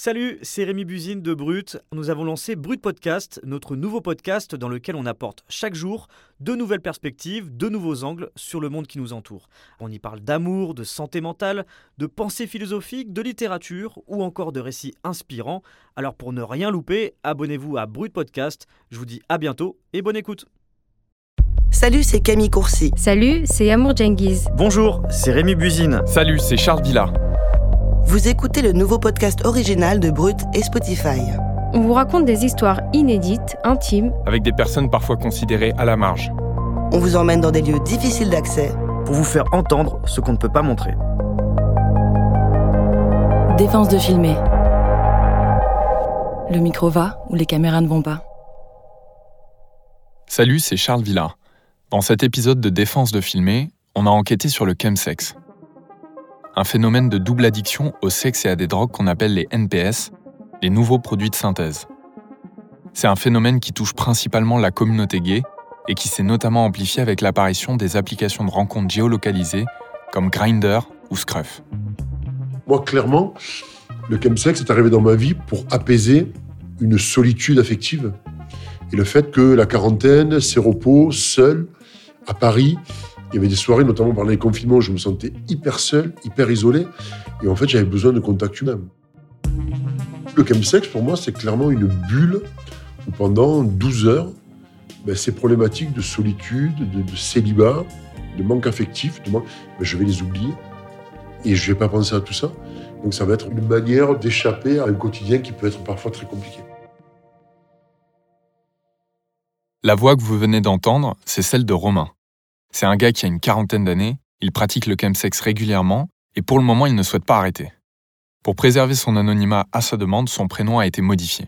Salut, c'est Rémi Buisine de Brut. Nous avons lancé Brut Podcast, notre nouveau podcast dans lequel on apporte chaque jour de nouvelles perspectives, de nouveaux angles sur le monde qui nous entoure. On y parle d'amour, de santé mentale, de pensée philosophique, de littérature ou encore de récits inspirants. Alors pour ne rien louper, abonnez-vous à Brut Podcast. Je vous dis à bientôt et bonne écoute. Salut, c'est Camille Courcy. Salut, c'est Amour Genghis. Bonjour, c'est Rémi Buisine. Salut, c'est Charles Villa. Vous écoutez le nouveau podcast original de Brut et Spotify. On vous raconte des histoires inédites, intimes, avec des personnes parfois considérées à la marge. On vous emmène dans des lieux difficiles d'accès pour vous faire entendre ce qu'on ne peut pas montrer. Défense de filmer. Le micro va ou les caméras ne vont pas. Salut, c'est Charles Villa. Dans cet épisode de Défense de filmer, on a enquêté sur le chemsex. Un phénomène de double addiction au sexe et à des drogues qu'on appelle les NPS, les nouveaux produits de synthèse. C'est un phénomène qui touche principalement la communauté gay et qui s'est notamment amplifié avec l'apparition des applications de rencontres géolocalisées comme Grindr ou Scruff. Moi, clairement, le chemsex est arrivé dans ma vie pour apaiser une solitude affective et le fait que la quarantaine, ses repos, seul, à Paris. Il y avait des soirées, notamment pendant les confinements, où je me sentais hyper seul, hyper isolé. Et en fait, j'avais besoin de contact humain. Le chemsex, pour moi, c'est clairement une bulle où pendant 12 heures, ces problématiques de solitude, de célibat, de manque affectif, je vais les oublier. Et je ne vais pas penser à tout ça. Donc ça va être une manière d'échapper à un quotidien qui peut être parfois très compliqué. La voix que vous venez d'entendre, c'est celle de Romain. C'est un gars qui a une quarantaine d'années, il pratique le chemsex régulièrement et pour le moment, il ne souhaite pas arrêter. Pour préserver son anonymat à sa demande, son prénom a été modifié.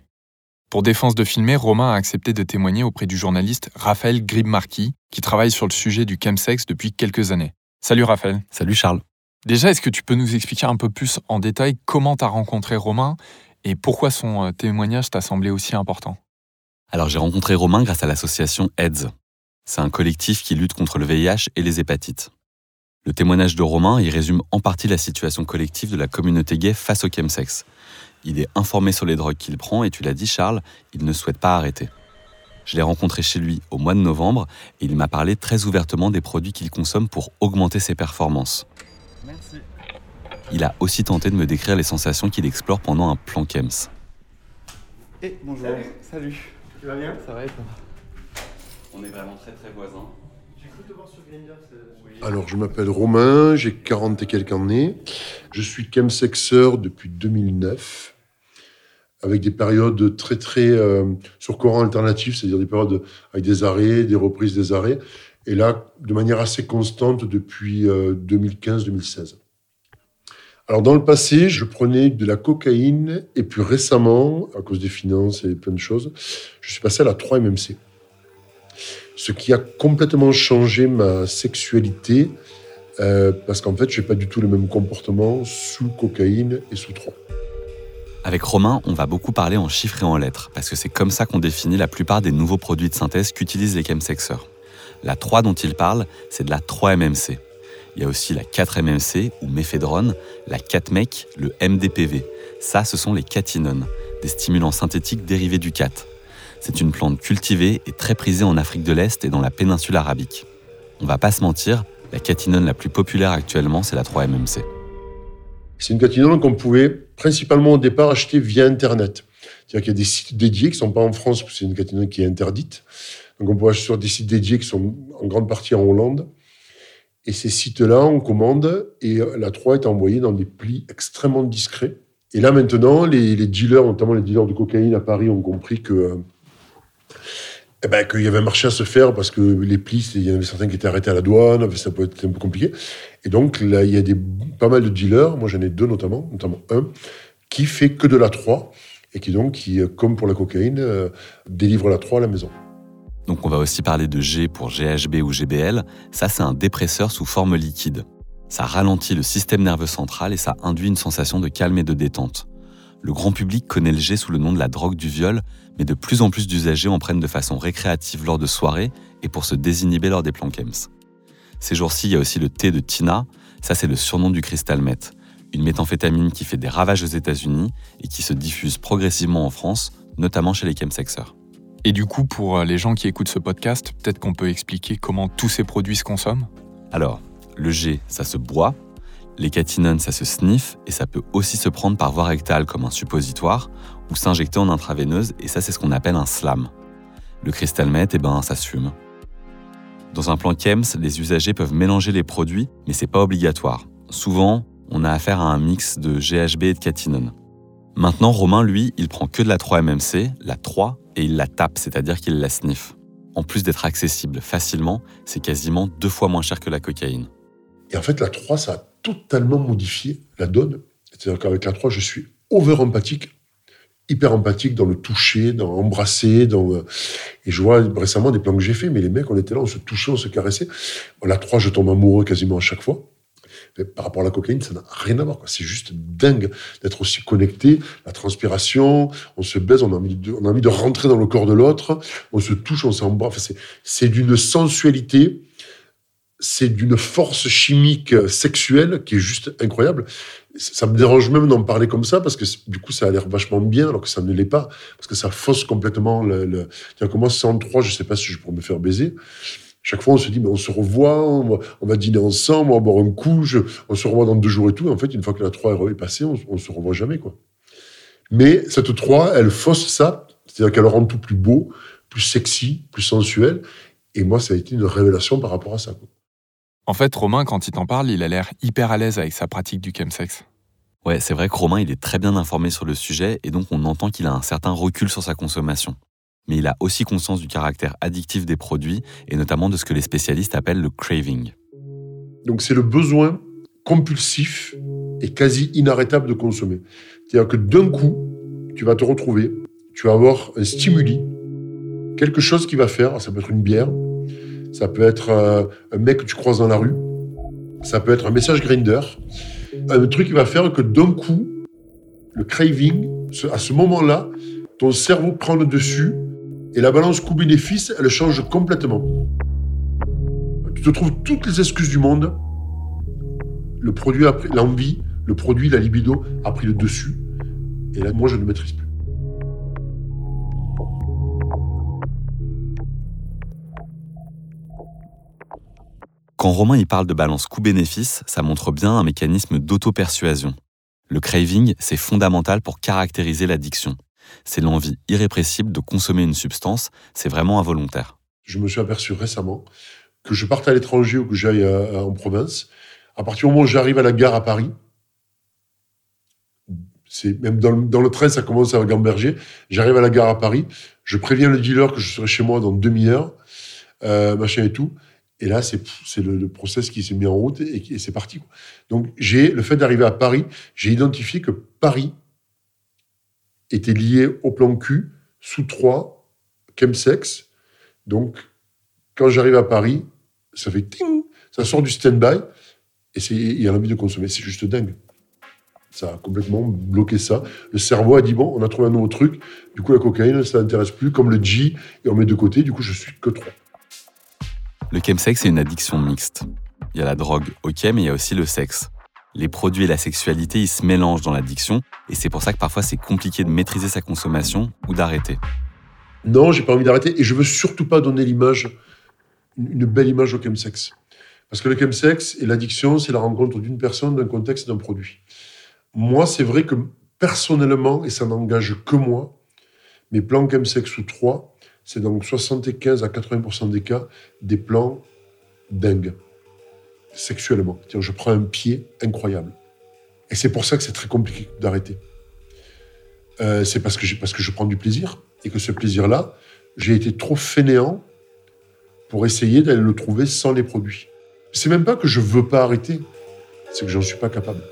Pour Défense de filmer, Romain a accepté de témoigner auprès du journaliste Raphaël Gribe Marquis, qui travaille sur le sujet du chemsex depuis quelques années. Salut Raphaël. Salut Charles. Déjà, est-ce que tu peux nous expliquer un peu plus en détail comment t'as rencontré Romain et pourquoi son témoignage t'a semblé aussi important ? Alors, j'ai rencontré Romain grâce à l'association HEDS. C'est un collectif qui lutte contre le VIH et les hépatites. Le témoignage de Romain y résume en partie la situation collective de la communauté gay face au chemsex. Il est informé sur les drogues qu'il prend et tu l'as dit Charles, il ne souhaite pas arrêter. Je l'ai rencontré chez lui au mois de novembre et il m'a parlé très ouvertement des produits qu'il consomme pour augmenter ses performances. Merci. Il a aussi tenté de me décrire les sensations qu'il explore pendant un plan chems. Et bonjour. Salut. Tu vas bien ? Ça va et toi ? On est vraiment très très voisins. J'ai cru te voir sur Grindr. Oui. Alors, je m'appelle Romain, j'ai 40 et quelques années. Je suis chemsexeur depuis 2009, avec des périodes très très sur courant alternatif, c'est-à-dire des périodes avec des arrêts, des reprises des arrêts. Et là, de manière assez constante depuis 2015-2016. Alors, dans le passé, je prenais de la cocaïne et puis récemment, à cause des finances et plein de choses, je suis passé à la 3MMC. Ce qui a complètement changé ma sexualité, parce qu'en fait, je n'ai pas du tout le même comportement sous cocaïne et sous 3. Avec Romain, on va beaucoup parler en chiffres et en lettres, parce que c'est comme ça qu'on définit la plupart des nouveaux produits de synthèse qu'utilisent les chemsexeurs. La 3 dont il parle, c'est de la 3MMC. Il y a aussi la 4MMC ou méphédrone, la 4MEC, le MDPV. Ça, ce sont les catinones, des stimulants synthétiques dérivés du CAT. C'est une plante cultivée et très prisée en Afrique de l'Est et dans la péninsule arabique. On va pas se mentir, la catinone la plus populaire actuellement, c'est la 3MMC. C'est une catinone qu'on pouvait principalement au départ acheter via Internet. C'est-à-dire qu'il y a des sites dédiés qui ne sont pas en France, parce que c'est une catinone qui est interdite. Donc on peut acheter sur des sites dédiés qui sont en grande partie en Hollande. Et ces sites-là, on commande et la 3 est envoyée dans des plis extrêmement discrets. Et là maintenant, les dealers, notamment les dealers de cocaïne à Paris, ont compris que... qu'il y avait un marché à se faire parce que les plis, il y en avait certains qui étaient arrêtés à la douane, ça peut être un peu compliqué. Et donc, là, il y a pas mal de dealers, moi j'en ai deux notamment un, qui fait que de la 3 et qui, comme pour la cocaïne, délivre la 3 à la maison. Donc on va aussi parler de G pour GHB ou GBL. Ça, c'est un dépresseur sous forme liquide. Ça ralentit le système nerveux central et ça induit une sensation de calme et de détente. Le grand public connaît le G sous le nom de la drogue du viol, mais de plus en plus d'usagers en prennent de façon récréative lors de soirées et pour se désinhiber lors des plans chems. Ces jours-ci, il y a aussi le T de Tina, ça c'est le surnom du cristal meth. une méthamphétamine qui fait des ravages aux États-Unis et qui se diffuse progressivement en France, notamment chez les chemsexeurs. Et du coup, pour les gens qui écoutent ce podcast, peut-être qu'on peut expliquer comment tous ces produits se consomment ? Alors, le G, ça se boit, les catinones, ça se sniffe, et ça peut aussi se prendre par voie rectale comme un suppositoire, ou s'injecter en intraveineuse, et ça, c'est ce qu'on appelle un slam. Le cristalmètre, ça se fume. Dans un plan Chems, les usagers peuvent mélanger les produits, mais c'est pas obligatoire. Souvent, on a affaire à un mix de GHB et de catinone. Maintenant, Romain, lui, il prend que de la 3MMC, la 3, et il la tape, c'est-à-dire qu'il la sniffe. En plus d'être accessible facilement, c'est quasiment 2 fois moins cher que la cocaïne. Et en fait, la 3, ça a totalement modifié la donne. C'est-à-dire qu'avec la 3, je suis over-empathique, hyper empathique dans le toucher, dans l'embrasser. Et je vois récemment des plans que j'ai faits, mais les mecs, on était là, on se touchait, on se caressait. La 3, je tombe amoureux quasiment à chaque fois. Mais par rapport à la cocaïne, ça n'a rien à voir, quoi. C'est juste dingue d'être aussi connecté. La transpiration, on se baise, on a envie de rentrer dans le corps de l'autre, on se touche, on s'embrasse. Enfin, c'est d'une sensualité, c'est d'une force chimique sexuelle qui est juste incroyable. Ça me dérange même d'en parler comme ça, parce que du coup, ça a l'air vachement bien, alors que ça ne l'est pas, parce que ça fausse complètement Tiens, moi, sans 3, je ne sais pas si je pourrais me faire baiser. Chaque fois, on se dit, mais on se revoit, on va dîner ensemble, on va boire un coup, on se revoit dans 2 jours et tout. Et en fait, une fois que la 3 est passée, on ne se revoit jamais, quoi. Mais cette 3, elle fausse ça, c'est-à-dire qu'elle rend tout plus beau, plus sexy, plus sensuel. Et moi, ça a été une révélation par rapport à ça, quoi. En fait, Romain, quand il t'en parle, il a l'air hyper à l'aise avec sa pratique du chemsex. Ouais, c'est vrai que Romain, il est très bien informé sur le sujet, et donc on entend qu'il a un certain recul sur sa consommation. Mais il a aussi conscience du caractère addictif des produits, et notamment de ce que les spécialistes appellent le craving. Donc c'est le besoin compulsif et quasi inarrêtable de consommer. C'est-à-dire que d'un coup, tu vas te retrouver, tu vas avoir un stimuli, quelque chose qui va faire, ça peut être une bière, ça peut être un mec que tu croises dans la rue, ça peut être un message Grindr, un truc qui va faire que d'un coup, le craving, à ce moment-là, ton cerveau prend le dessus. Et la balance coût-bénéfice, elle change complètement. Tu te trouves toutes les excuses du monde. Le produit a pris l'envie, le produit, la libido a pris le dessus. Et là, moi, je ne maîtrise plus. Quand Romain y parle de balance coût-bénéfice, ça montre bien un mécanisme d'auto-persuasion. Le craving, c'est fondamental pour caractériser l'addiction. C'est l'envie irrépressible de consommer une substance, c'est vraiment involontaire. Je me suis aperçu récemment que je parte à l'étranger ou que j'aille en province. À partir du moment où j'arrive à la gare à Paris, c'est, même dans le train, ça commence à gamberger. J'arrive à la gare à Paris, je préviens le dealer que je serai chez moi dans 1/2 heure, machin et tout. Et là, c'est le process qui s'est mis en route et c'est parti, quoi. Donc, le fait d'arriver à Paris, j'ai identifié que Paris était lié au plan Q, sous 3, chemsex. Donc, quand j'arrive à Paris, ça fait ting, ça sort du stand-by, et il y a l'envie de consommer. C'est juste dingue. Ça a complètement bloqué ça. Le cerveau a dit, bon, on a trouvé un nouveau truc, du coup, la cocaïne, ça n'intéresse plus, comme le G, et on met de côté, du coup, je suis que 3. Le chemsex, c'est une addiction mixte. Il y a la drogue, ok, mais il y a aussi le sexe. Les produits et la sexualité, ils se mélangent dans l'addiction, et c'est pour ça que parfois c'est compliqué de maîtriser sa consommation ou d'arrêter. Non, j'ai pas envie d'arrêter, et je veux surtout pas donner une belle image au chemsex. Parce que le chemsex et l'addiction, c'est la rencontre d'une personne, d'un contexte, d'un produit. Moi, c'est vrai que personnellement, et ça n'engage que moi, mes plans chemsex ou 3, c'est donc 75 à 80% des cas, des plans dingues. Sexuellement. C'est-à-dire, je prends un pied incroyable. Et c'est pour ça que c'est très compliqué d'arrêter. C'est parce que je prends du plaisir, et que ce plaisir-là, j'ai été trop fainéant pour essayer d'aller le trouver sans les produits. C'est même pas que je veux pas arrêter, c'est que j'en suis pas capable.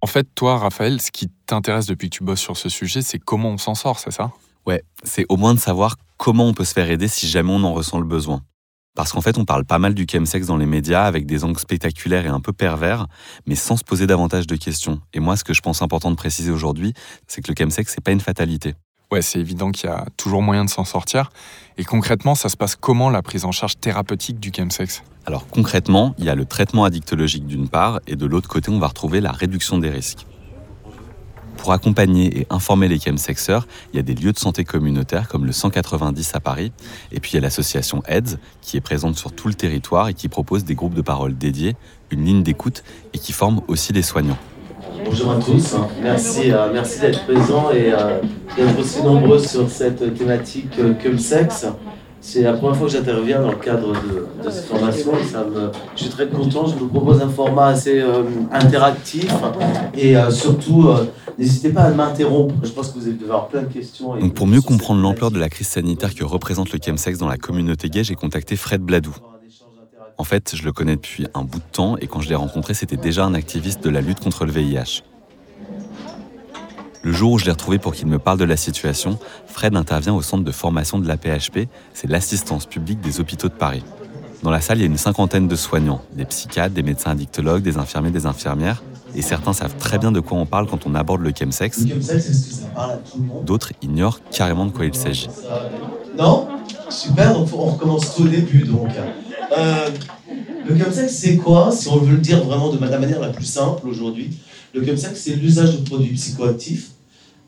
En fait, toi, Raphaël, ce qui t'intéresse depuis que tu bosses sur ce sujet, c'est comment on s'en sort, c'est ça ? Ouais, c'est au moins de savoir comment on peut se faire aider si jamais on en ressent le besoin. Parce qu'en fait, on parle pas mal du chemsex dans les médias avec des angles spectaculaires et un peu pervers, mais sans se poser davantage de questions. Et moi, ce que je pense important de préciser aujourd'hui, c'est que le chemsex, c'est pas une fatalité. Ouais, c'est évident qu'il y a toujours moyen de s'en sortir. Et concrètement, ça se passe comment, la prise en charge thérapeutique du chemsex ? Alors concrètement, il y a le traitement addictologique d'une part, et de l'autre côté, on va retrouver la réduction des risques. Pour accompagner et informer les chemsexeurs, il y a des lieux de santé communautaires comme le 190 à Paris, et puis il y a l'association HEDS qui est présente sur tout le territoire et qui propose des groupes de parole dédiés, une ligne d'écoute et qui forme aussi les soignants. Bonjour à tous, merci d'être présents et d'être aussi nombreux sur cette thématique chemsex. C'est la première fois que j'interviens dans le cadre de cette formation. Je suis très content, je vous propose un format assez interactif et surtout, n'hésitez pas à m'interrompre. Je pense que vous allez devoir avoir plein de questions. Donc pour mieux comprendre l'ampleur de la crise sanitaire que représente le chemsex dans la communauté gay, j'ai contacté Fred Bladou. En fait, je le connais depuis un bout de temps et quand je l'ai rencontré, c'était déjà un activiste de la lutte contre le VIH. Le jour où je l'ai retrouvé pour qu'il me parle de la situation, Fred intervient au centre de formation de l'APHP, c'est l'assistance publique des hôpitaux de Paris. Dans la salle, il y a une 50aine de soignants, des psychiatres, des médecins addictologues, des infirmiers, des infirmières, et certains savent très bien de quoi on parle quand on aborde le chemsex. Le chemsex, est-ce que ça parle à tout le monde ? D'autres ignorent carrément de quoi il s'agit. Non ? Super, donc on recommence tout au début, donc. Le chemsex, c'est quoi, si on veut le dire vraiment de la manière la plus simple aujourd'hui ? Le chemsex, c'est l'usage de produits psychoactifs.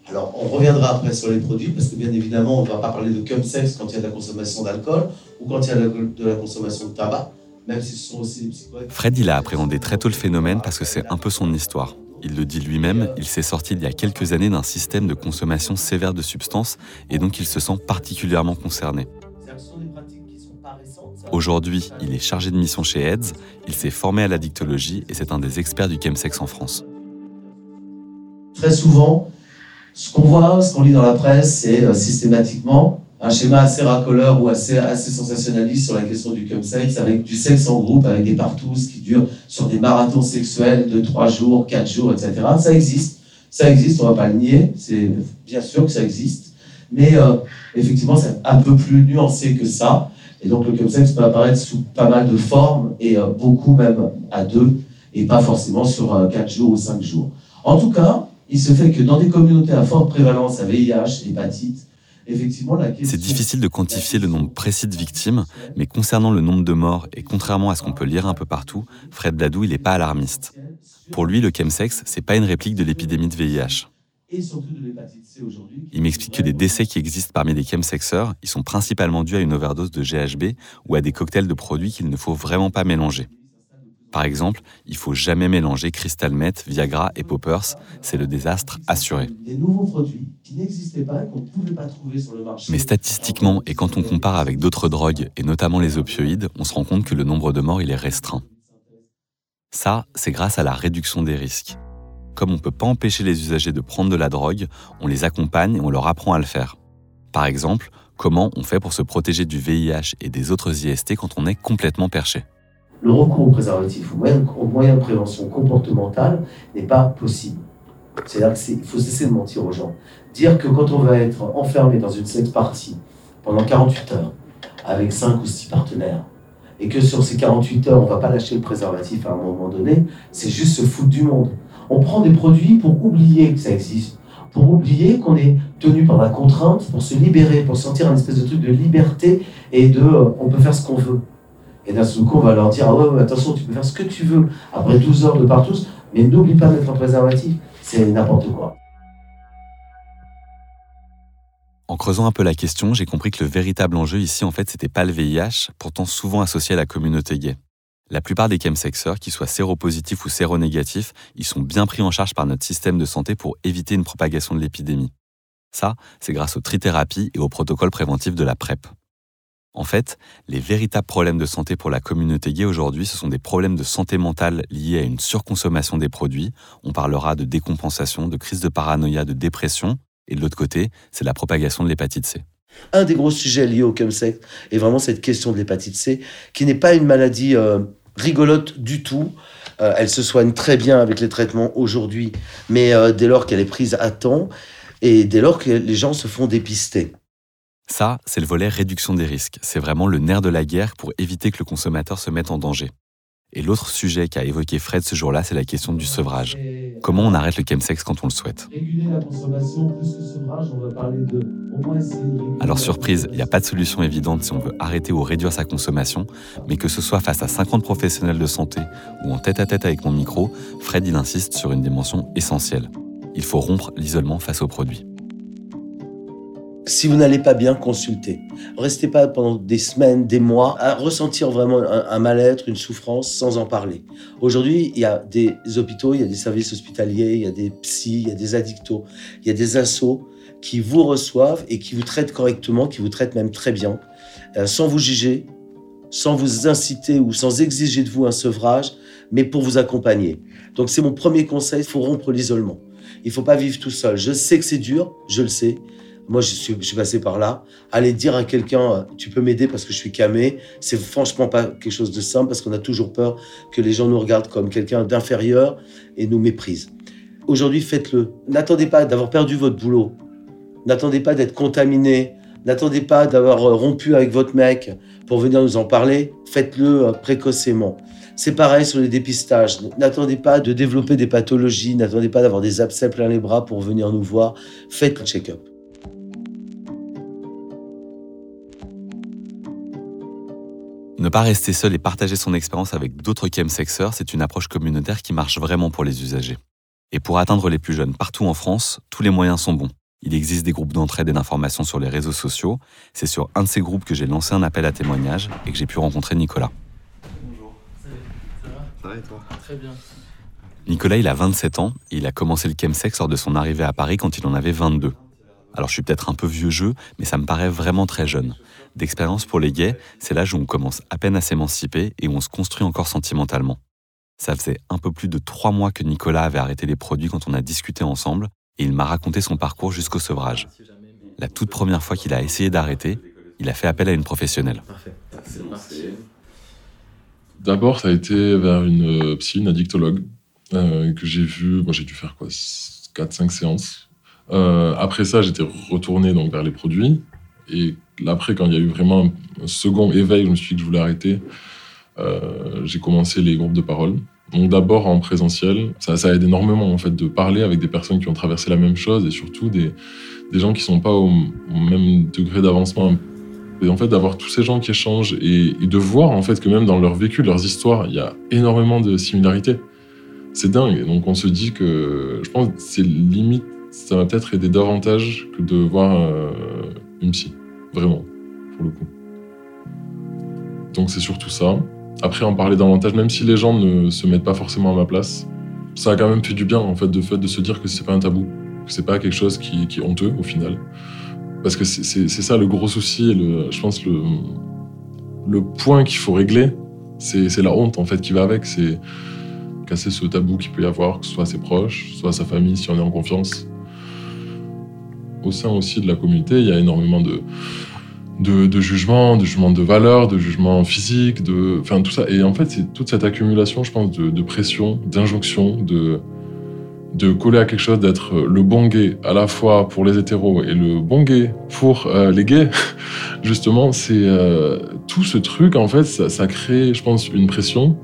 Alors, on reviendra après sur les produits, parce que bien évidemment, on ne va pas parler de chemsex quand il y a de la consommation d'alcool ou quand il y a de la consommation de tabac, même si ce sont aussi des psychoactifs. Fred, il a appréhendé très tôt le phénomène parce que c'est un peu son histoire. Il le dit lui-même, il s'est sorti il y a quelques années d'un système de consommation sévère de substances et donc il se sent particulièrement concerné. Aujourd'hui, il est chargé de mission chez AIDS, il s'est formé à l'addictologie et c'est un des experts du chemsex en France. Très souvent, ce qu'on voit, ce qu'on lit dans la presse, c'est systématiquement un schéma assez racoleur ou assez sensationnaliste sur la question du chemsex, avec du sexe en groupe, avec des partous qui durent sur des marathons sexuels de 3 jours, 4 jours, etc. Ça existe, on ne va pas le nier, c'est bien sûr que ça existe, mais effectivement, c'est un peu plus nuancé que ça. Et donc le chemsex peut apparaître sous pas mal de formes, et beaucoup même à 2, et pas forcément sur 4 jours ou 5 jours. En tout cas, il se fait que dans des communautés à forte prévalence à VIH, hépatite, effectivement la question... C'est difficile de quantifier le nombre précis de victimes, mais concernant le nombre de morts, et contrairement à ce qu'on peut lire un peu partout, Fred Bladou, il n'est pas alarmiste. Pour lui, le chemsex, c'est pas une réplique de l'épidémie de VIH. Et surtout de l'hépatite C aujourd'hui. Il m'explique que les décès qui existent parmi les chemsexeurs, ils sont principalement dus à une overdose de GHB ou à des cocktails de produits qu'il ne faut vraiment pas mélanger. Par exemple, il ne faut jamais mélanger crystal meth, Viagra et poppers, c'est le désastre assuré. Des nouveaux produits qui n'existaient pas et qu'on ne pouvait pas trouver sur le marché. Mais statistiquement, et quand on compare avec d'autres drogues, et notamment les opioïdes, on se rend compte que le nombre de morts il est restreint. Ça, c'est grâce à la réduction des risques. Comme on ne peut pas empêcher les usagers de prendre de la drogue, on les accompagne et on leur apprend à le faire. Par exemple, comment on fait pour se protéger du VIH et des autres IST quand on est complètement perché ? Le recours au préservatif ou moyen de prévention comportementale n'est pas possible. C'est-à-dire qu'il faut cesser de mentir aux gens. Dire que quand on va être enfermé dans une sex party pendant 48 heures avec 5 ou 6 partenaires et que sur ces 48 heures, on ne va pas lâcher le préservatif à un moment donné, c'est juste se foutre du monde. On prend des produits pour oublier que ça existe, pour oublier qu'on est tenu par la contrainte, pour se libérer, pour sentir un espèce de truc de liberté et de « on peut faire ce qu'on veut ». Et d'un seul coup, on va leur dire « Ah ouais, attention, tu peux faire ce que tu veux après 12 heures de partous, mais n'oublie pas d'être un préservatif, c'est n'importe quoi. » En creusant un peu la question, j'ai compris que le véritable enjeu ici, en fait, c'était pas le VIH, pourtant souvent associé à la communauté gay. La plupart des chemsexeurs, qu'ils soient séropositifs ou séronégatifs, ils sont bien pris en charge par notre système de santé pour éviter une propagation de l'épidémie. Ça, c'est grâce aux trithérapies et aux protocoles préventifs de la PrEP. En fait, les véritables problèmes de santé pour la communauté gay aujourd'hui, ce sont des problèmes de santé mentale liés à une surconsommation des produits. On parlera de décompensation, de crise de paranoïa, de dépression. Et de l'autre côté, c'est la propagation de l'hépatite C. Un des gros sujets liés au chemsex est vraiment cette question de l'hépatite C, qui n'est pas une maladie rigolote du tout. Elle se soigne très bien avec les traitements aujourd'hui, mais dès lors qu'elle est prise à temps et dès lors que les gens se font dépister. Ça, c'est le volet réduction des risques. C'est vraiment le nerf de la guerre pour éviter que le consommateur se mette en danger. Et l'autre sujet qu'a évoqué Fred ce jour-là, c'est la question du sevrage. Comment on arrête le chemsex quand on le souhaite? Réguler la consommation plus le sevrage, on va parler de... Alors surprise, il n'y a pas de solution évidente si on veut arrêter ou réduire sa consommation, mais que ce soit face à 50 professionnels de santé ou en tête-à-tête avec mon micro, Fred il insiste sur une dimension essentielle. Il faut rompre l'isolement face aux produits. Si vous n'allez pas bien, consultez. Restez pas pendant des semaines, des mois, à ressentir vraiment un mal-être, une souffrance, sans en parler. Aujourd'hui, il y a des hôpitaux, il y a des services hospitaliers, il y a des psys, il y a des addictos, il y a des assos qui vous reçoivent et qui vous traitent correctement, qui vous traitent même très bien, sans vous juger, sans vous inciter ou sans exiger de vous un sevrage, mais pour vous accompagner. Donc c'est mon premier conseil, il faut rompre l'isolement. Il ne faut pas vivre tout seul. Je sais que c'est dur, je le sais. Moi, je suis passé par là. Aller dire à quelqu'un, tu peux m'aider parce que je suis camé, c'est franchement pas quelque chose de simple parce qu'on a toujours peur que les gens nous regardent comme quelqu'un d'inférieur et nous méprisent. Aujourd'hui, faites-le. N'attendez pas d'avoir perdu votre boulot. N'attendez pas d'être contaminé. N'attendez pas d'avoir rompu avec votre mec pour venir nous en parler. Faites-le précocement. C'est pareil sur les dépistages. N'attendez pas de développer des pathologies. N'attendez pas d'avoir des abcès plein les bras pour venir nous voir. Faites le check-up. Ne pas rester seul et partager son expérience avec d'autres chemsexeurs, c'est une approche communautaire qui marche vraiment pour les usagers. Et pour atteindre les plus jeunes partout en France, tous les moyens sont bons. Il existe des groupes d'entraide et d'information sur les réseaux sociaux. C'est sur un de ces groupes que j'ai lancé un appel à témoignages et que j'ai pu rencontrer Nicolas. Bonjour. Salut, ça va ? Ça va et toi ? Très bien. Nicolas, il a 27 ans et il a commencé le chemsex lors de son arrivée à Paris quand il en avait 22. Alors je suis peut-être un peu vieux jeu, mais ça me paraît vraiment très jeune. D'expérience pour les gays, c'est l'âge où on commence à peine à s'émanciper et où on se construit encore sentimentalement. Ça faisait un peu plus de 3 mois que Nicolas avait arrêté les produits quand on a discuté ensemble et il m'a raconté son parcours jusqu'au sevrage. La toute première fois qu'il a essayé d'arrêter, il a fait appel à une professionnelle. D'abord, ça a été vers une psy, une addictologue, que j'ai vue. Bon, j'ai dû faire 4-5 séances. Après ça, j'étais retourné donc, vers les produits. Et après, quand il y a eu vraiment un second éveil, je me suis dit que je voulais arrêter. J'ai commencé les groupes de parole. Donc d'abord en présentiel, ça aide énormément en fait, de parler avec des personnes qui ont traversé la même chose et surtout des gens qui ne sont pas au même degré d'avancement. Et en fait, d'avoir tous ces gens qui échangent et de voir en fait, que même dans leur vécu, leurs histoires, il y a énormément de similarités. C'est dingue. Donc on se dit que, je pense que c'est limite, ça m'a peut-être aidé davantage que de voir une psy. Vraiment, pour le coup. Donc c'est surtout ça. Après, en parler davantage, même si les gens ne se mettent pas forcément à ma place, ça a quand même fait du bien, en fait, de se dire que c'est pas un tabou, que c'est pas quelque chose qui est honteux, au final. Parce que c'est ça le gros souci, et je pense le point qu'il faut régler, c'est la honte, en fait, qui va avec. C'est casser ce tabou qu'il peut y avoir, que ce soit à ses proches, soit à sa famille, si on est en confiance. Au sein aussi de la communauté, il y a énormément de jugements, de jugements de valeur, de jugements physiques, enfin tout ça. Et en fait, c'est toute cette accumulation, je pense, de pression, d'injonction, de coller à quelque chose, d'être le bon gay à la fois pour les hétéros et le bon gay pour les gays. Justement, c'est tout ce truc, en fait, ça crée, je pense, une pression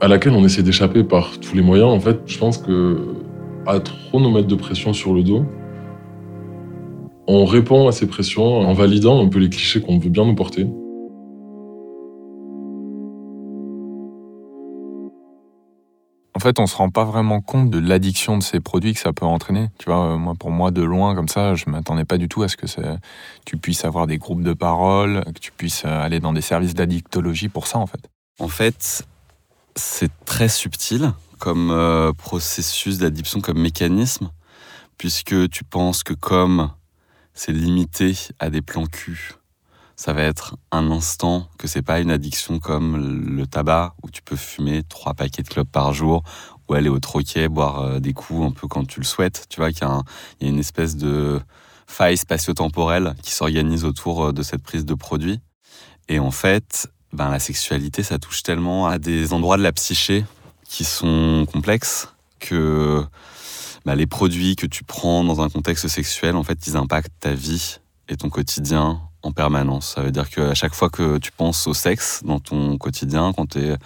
à laquelle on essaie d'échapper par tous les moyens. En fait, je pense qu'à trop nous mettre de pression sur le dos, on répond à ces pressions en validant un peu les clichés qu'on veut bien nous porter. En fait, on ne se rend pas vraiment compte de l'addiction de ces produits que ça peut entraîner. Tu vois, pour moi, de loin, comme ça, je ne m'attendais pas du tout à ce que tu puisses avoir des groupes de parole, que tu puisses aller dans des services d'addictologie pour ça, en fait. En fait, c'est très subtil comme processus d'addiction, comme mécanisme, puisque tu penses que comme... c'est limité à des plans cul. Ça va être un instant, que c'est pas une addiction comme le tabac, où tu peux fumer 3 paquets de clopes par jour, ou aller au troquet, boire des coups un peu quand tu le souhaites. Tu vois qu'il y a une espèce de faille spatio-temporelle qui s'organise autour de cette prise de produit. Et en fait, la sexualité, ça touche tellement à des endroits de la psyché qui sont complexes que... les produits que tu prends dans un contexte sexuel, en fait, ils impactent ta vie et ton quotidien en permanence. Ça veut dire qu'à chaque fois que tu penses au sexe dans ton quotidien, quand t'es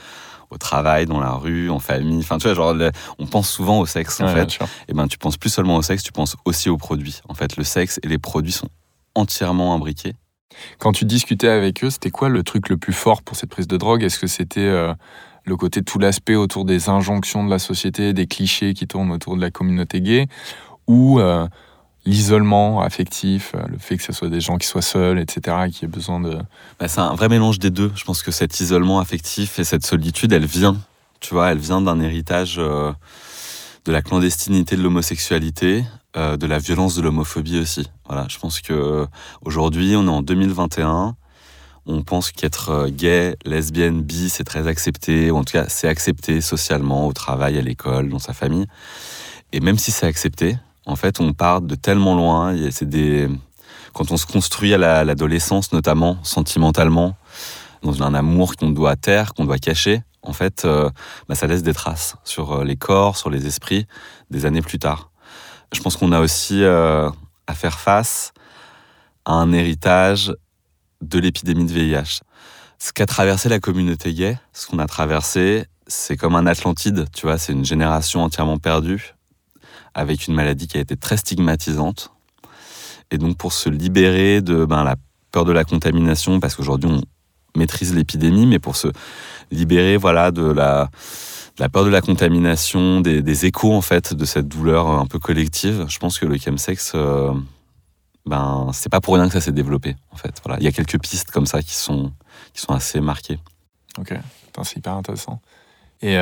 au travail, dans la rue, en famille, enfin tu vois, genre on pense souvent au sexe en fait. Et ben tu penses plus seulement au sexe, tu penses aussi aux produits. En fait, le sexe et les produits sont entièrement imbriqués. Quand tu discutais avec eux, c'était quoi le truc le plus fort pour cette prise de drogue ? Est-ce que c'était le côté, tout l'aspect autour des injonctions de la société, des clichés qui tournent autour de la communauté gay, ou l'isolement affectif, le fait que ce soit des gens qui soient seuls, etc., qui aient besoin de... Bah, c'est un vrai mélange des deux. Je pense que cet isolement affectif et cette solitude, elle vient, tu vois, elle vient d'un héritage de la clandestinité de l'homosexualité, de la violence de l'homophobie aussi. Voilà, je pense qu'aujourd'hui, on est en 2021, on pense qu'être gay, lesbienne, bi, c'est très accepté, ou en tout cas, c'est accepté socialement, au travail, à l'école, dans sa famille. Et même si c'est accepté, en fait, on part de tellement loin, c'est des... Quand on se construit à l'adolescence, notamment, sentimentalement, dans un amour qu'on doit taire, qu'on doit cacher, en fait, bah, ça laisse des traces sur les corps, sur les esprits, des années plus tard. Je pense qu'on a aussi à faire face à un héritage de l'épidémie de VIH. Ce qu'a traversé la communauté gay, ce qu'on a traversé, c'est comme un Atlantide, tu vois, c'est une génération entièrement perdue, avec une maladie qui a été très stigmatisante. Et donc pour se libérer de la peur de la contamination, parce qu'aujourd'hui on maîtrise l'épidémie, mais pour se libérer de la peur de la contamination, des échos en fait, de cette douleur un peu collective, je pense que le chemsex... c'est pas pour rien que ça s'est développé, en fait. Voilà. Il y a quelques pistes comme ça qui sont assez marquées. Ok, c'est hyper intéressant. Et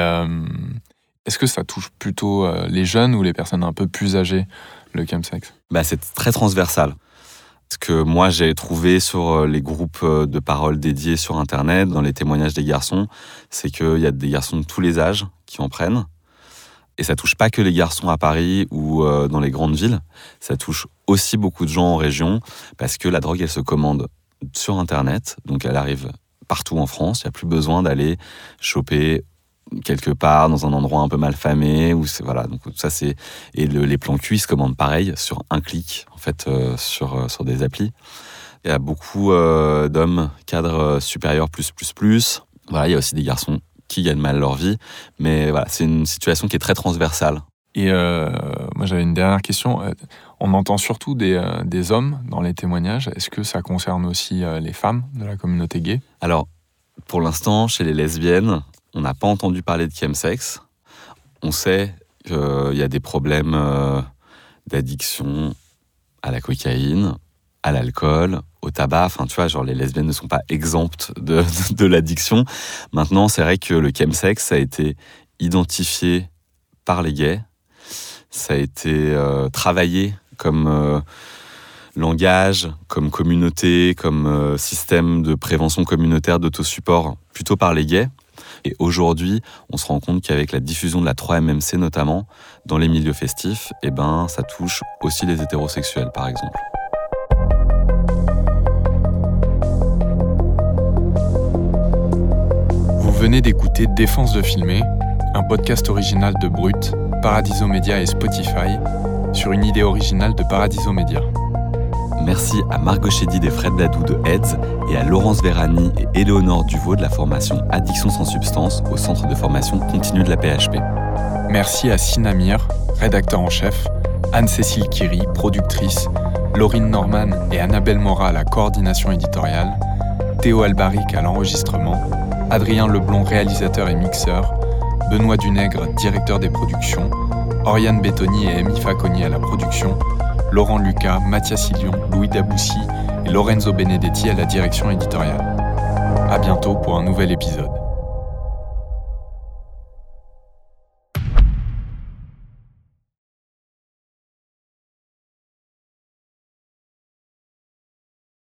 est-ce que ça touche plutôt les jeunes ou les personnes un peu plus âgées, le chemsex ? C'est très transversal. Ce que moi, j'ai trouvé sur les groupes de parole dédiés sur Internet, dans les témoignages des garçons, c'est qu'il y a des garçons de tous les âges qui en prennent. Et ça touche pas que les garçons à Paris ou dans les grandes villes, ça touche aussi beaucoup de gens en région, parce que la drogue, elle se commande sur Internet, donc elle arrive partout en France, il n'y a plus besoin d'aller choper quelque part, dans un endroit un peu malfamé, ou voilà, donc ça c'est... Et les plans cuits se commandent pareil, sur un clic, en fait, sur des applis. Il y a beaucoup d'hommes, cadres supérieurs, plus. Voilà, il y a aussi des garçons qui gagnent mal leur vie, mais voilà, c'est une situation qui est très transversale. Et moi j'avais une dernière question, on entend surtout des hommes dans les témoignages, est-ce que ça concerne aussi les femmes de la communauté gay ? Alors, pour l'instant, chez les lesbiennes, on n'a pas entendu parler de chemsex. On sait qu'il y a des problèmes d'addiction à la cocaïne, à l'alcool, au tabac, enfin tu vois, genre les lesbiennes ne sont pas exemptes de l'addiction. Maintenant, c'est vrai que le chemsex a été identifié par les gays, ça a été travaillé comme langage, comme communauté, comme système de prévention communautaire, d'autosupport, plutôt par les gays. Et aujourd'hui, on se rend compte qu'avec la diffusion de la 3MMC notamment, dans les milieux festifs, ça touche aussi les hétérosexuels par exemple. Vous venez d'écouter Défense de filmer, un podcast original de Brut, Paradiso Média et Spotify, sur une idée originale de Paradiso Média. Merci à Margot Chédid et Fred Bladou de HEDS et à Laurence Verrani et Éléonore Duvaux de la formation Addiction sans substance au Centre de formation continue de la PHP. Merci à Sinamir, rédacteur en chef, Anne-Cécile Kiri, productrice, Laurine Norman et Annabelle Mora à la coordination éditoriale, Théo Albaric à l'enregistrement, Adrien Leblond, réalisateur et mixeur, Benoît Dunègre, directeur des productions, Oriane Bétoni et Amy Faconi à la production, Laurent Lucas, Mathias Illion, Louis Daboussi et Lorenzo Benedetti à la direction éditoriale. À bientôt pour un nouvel épisode.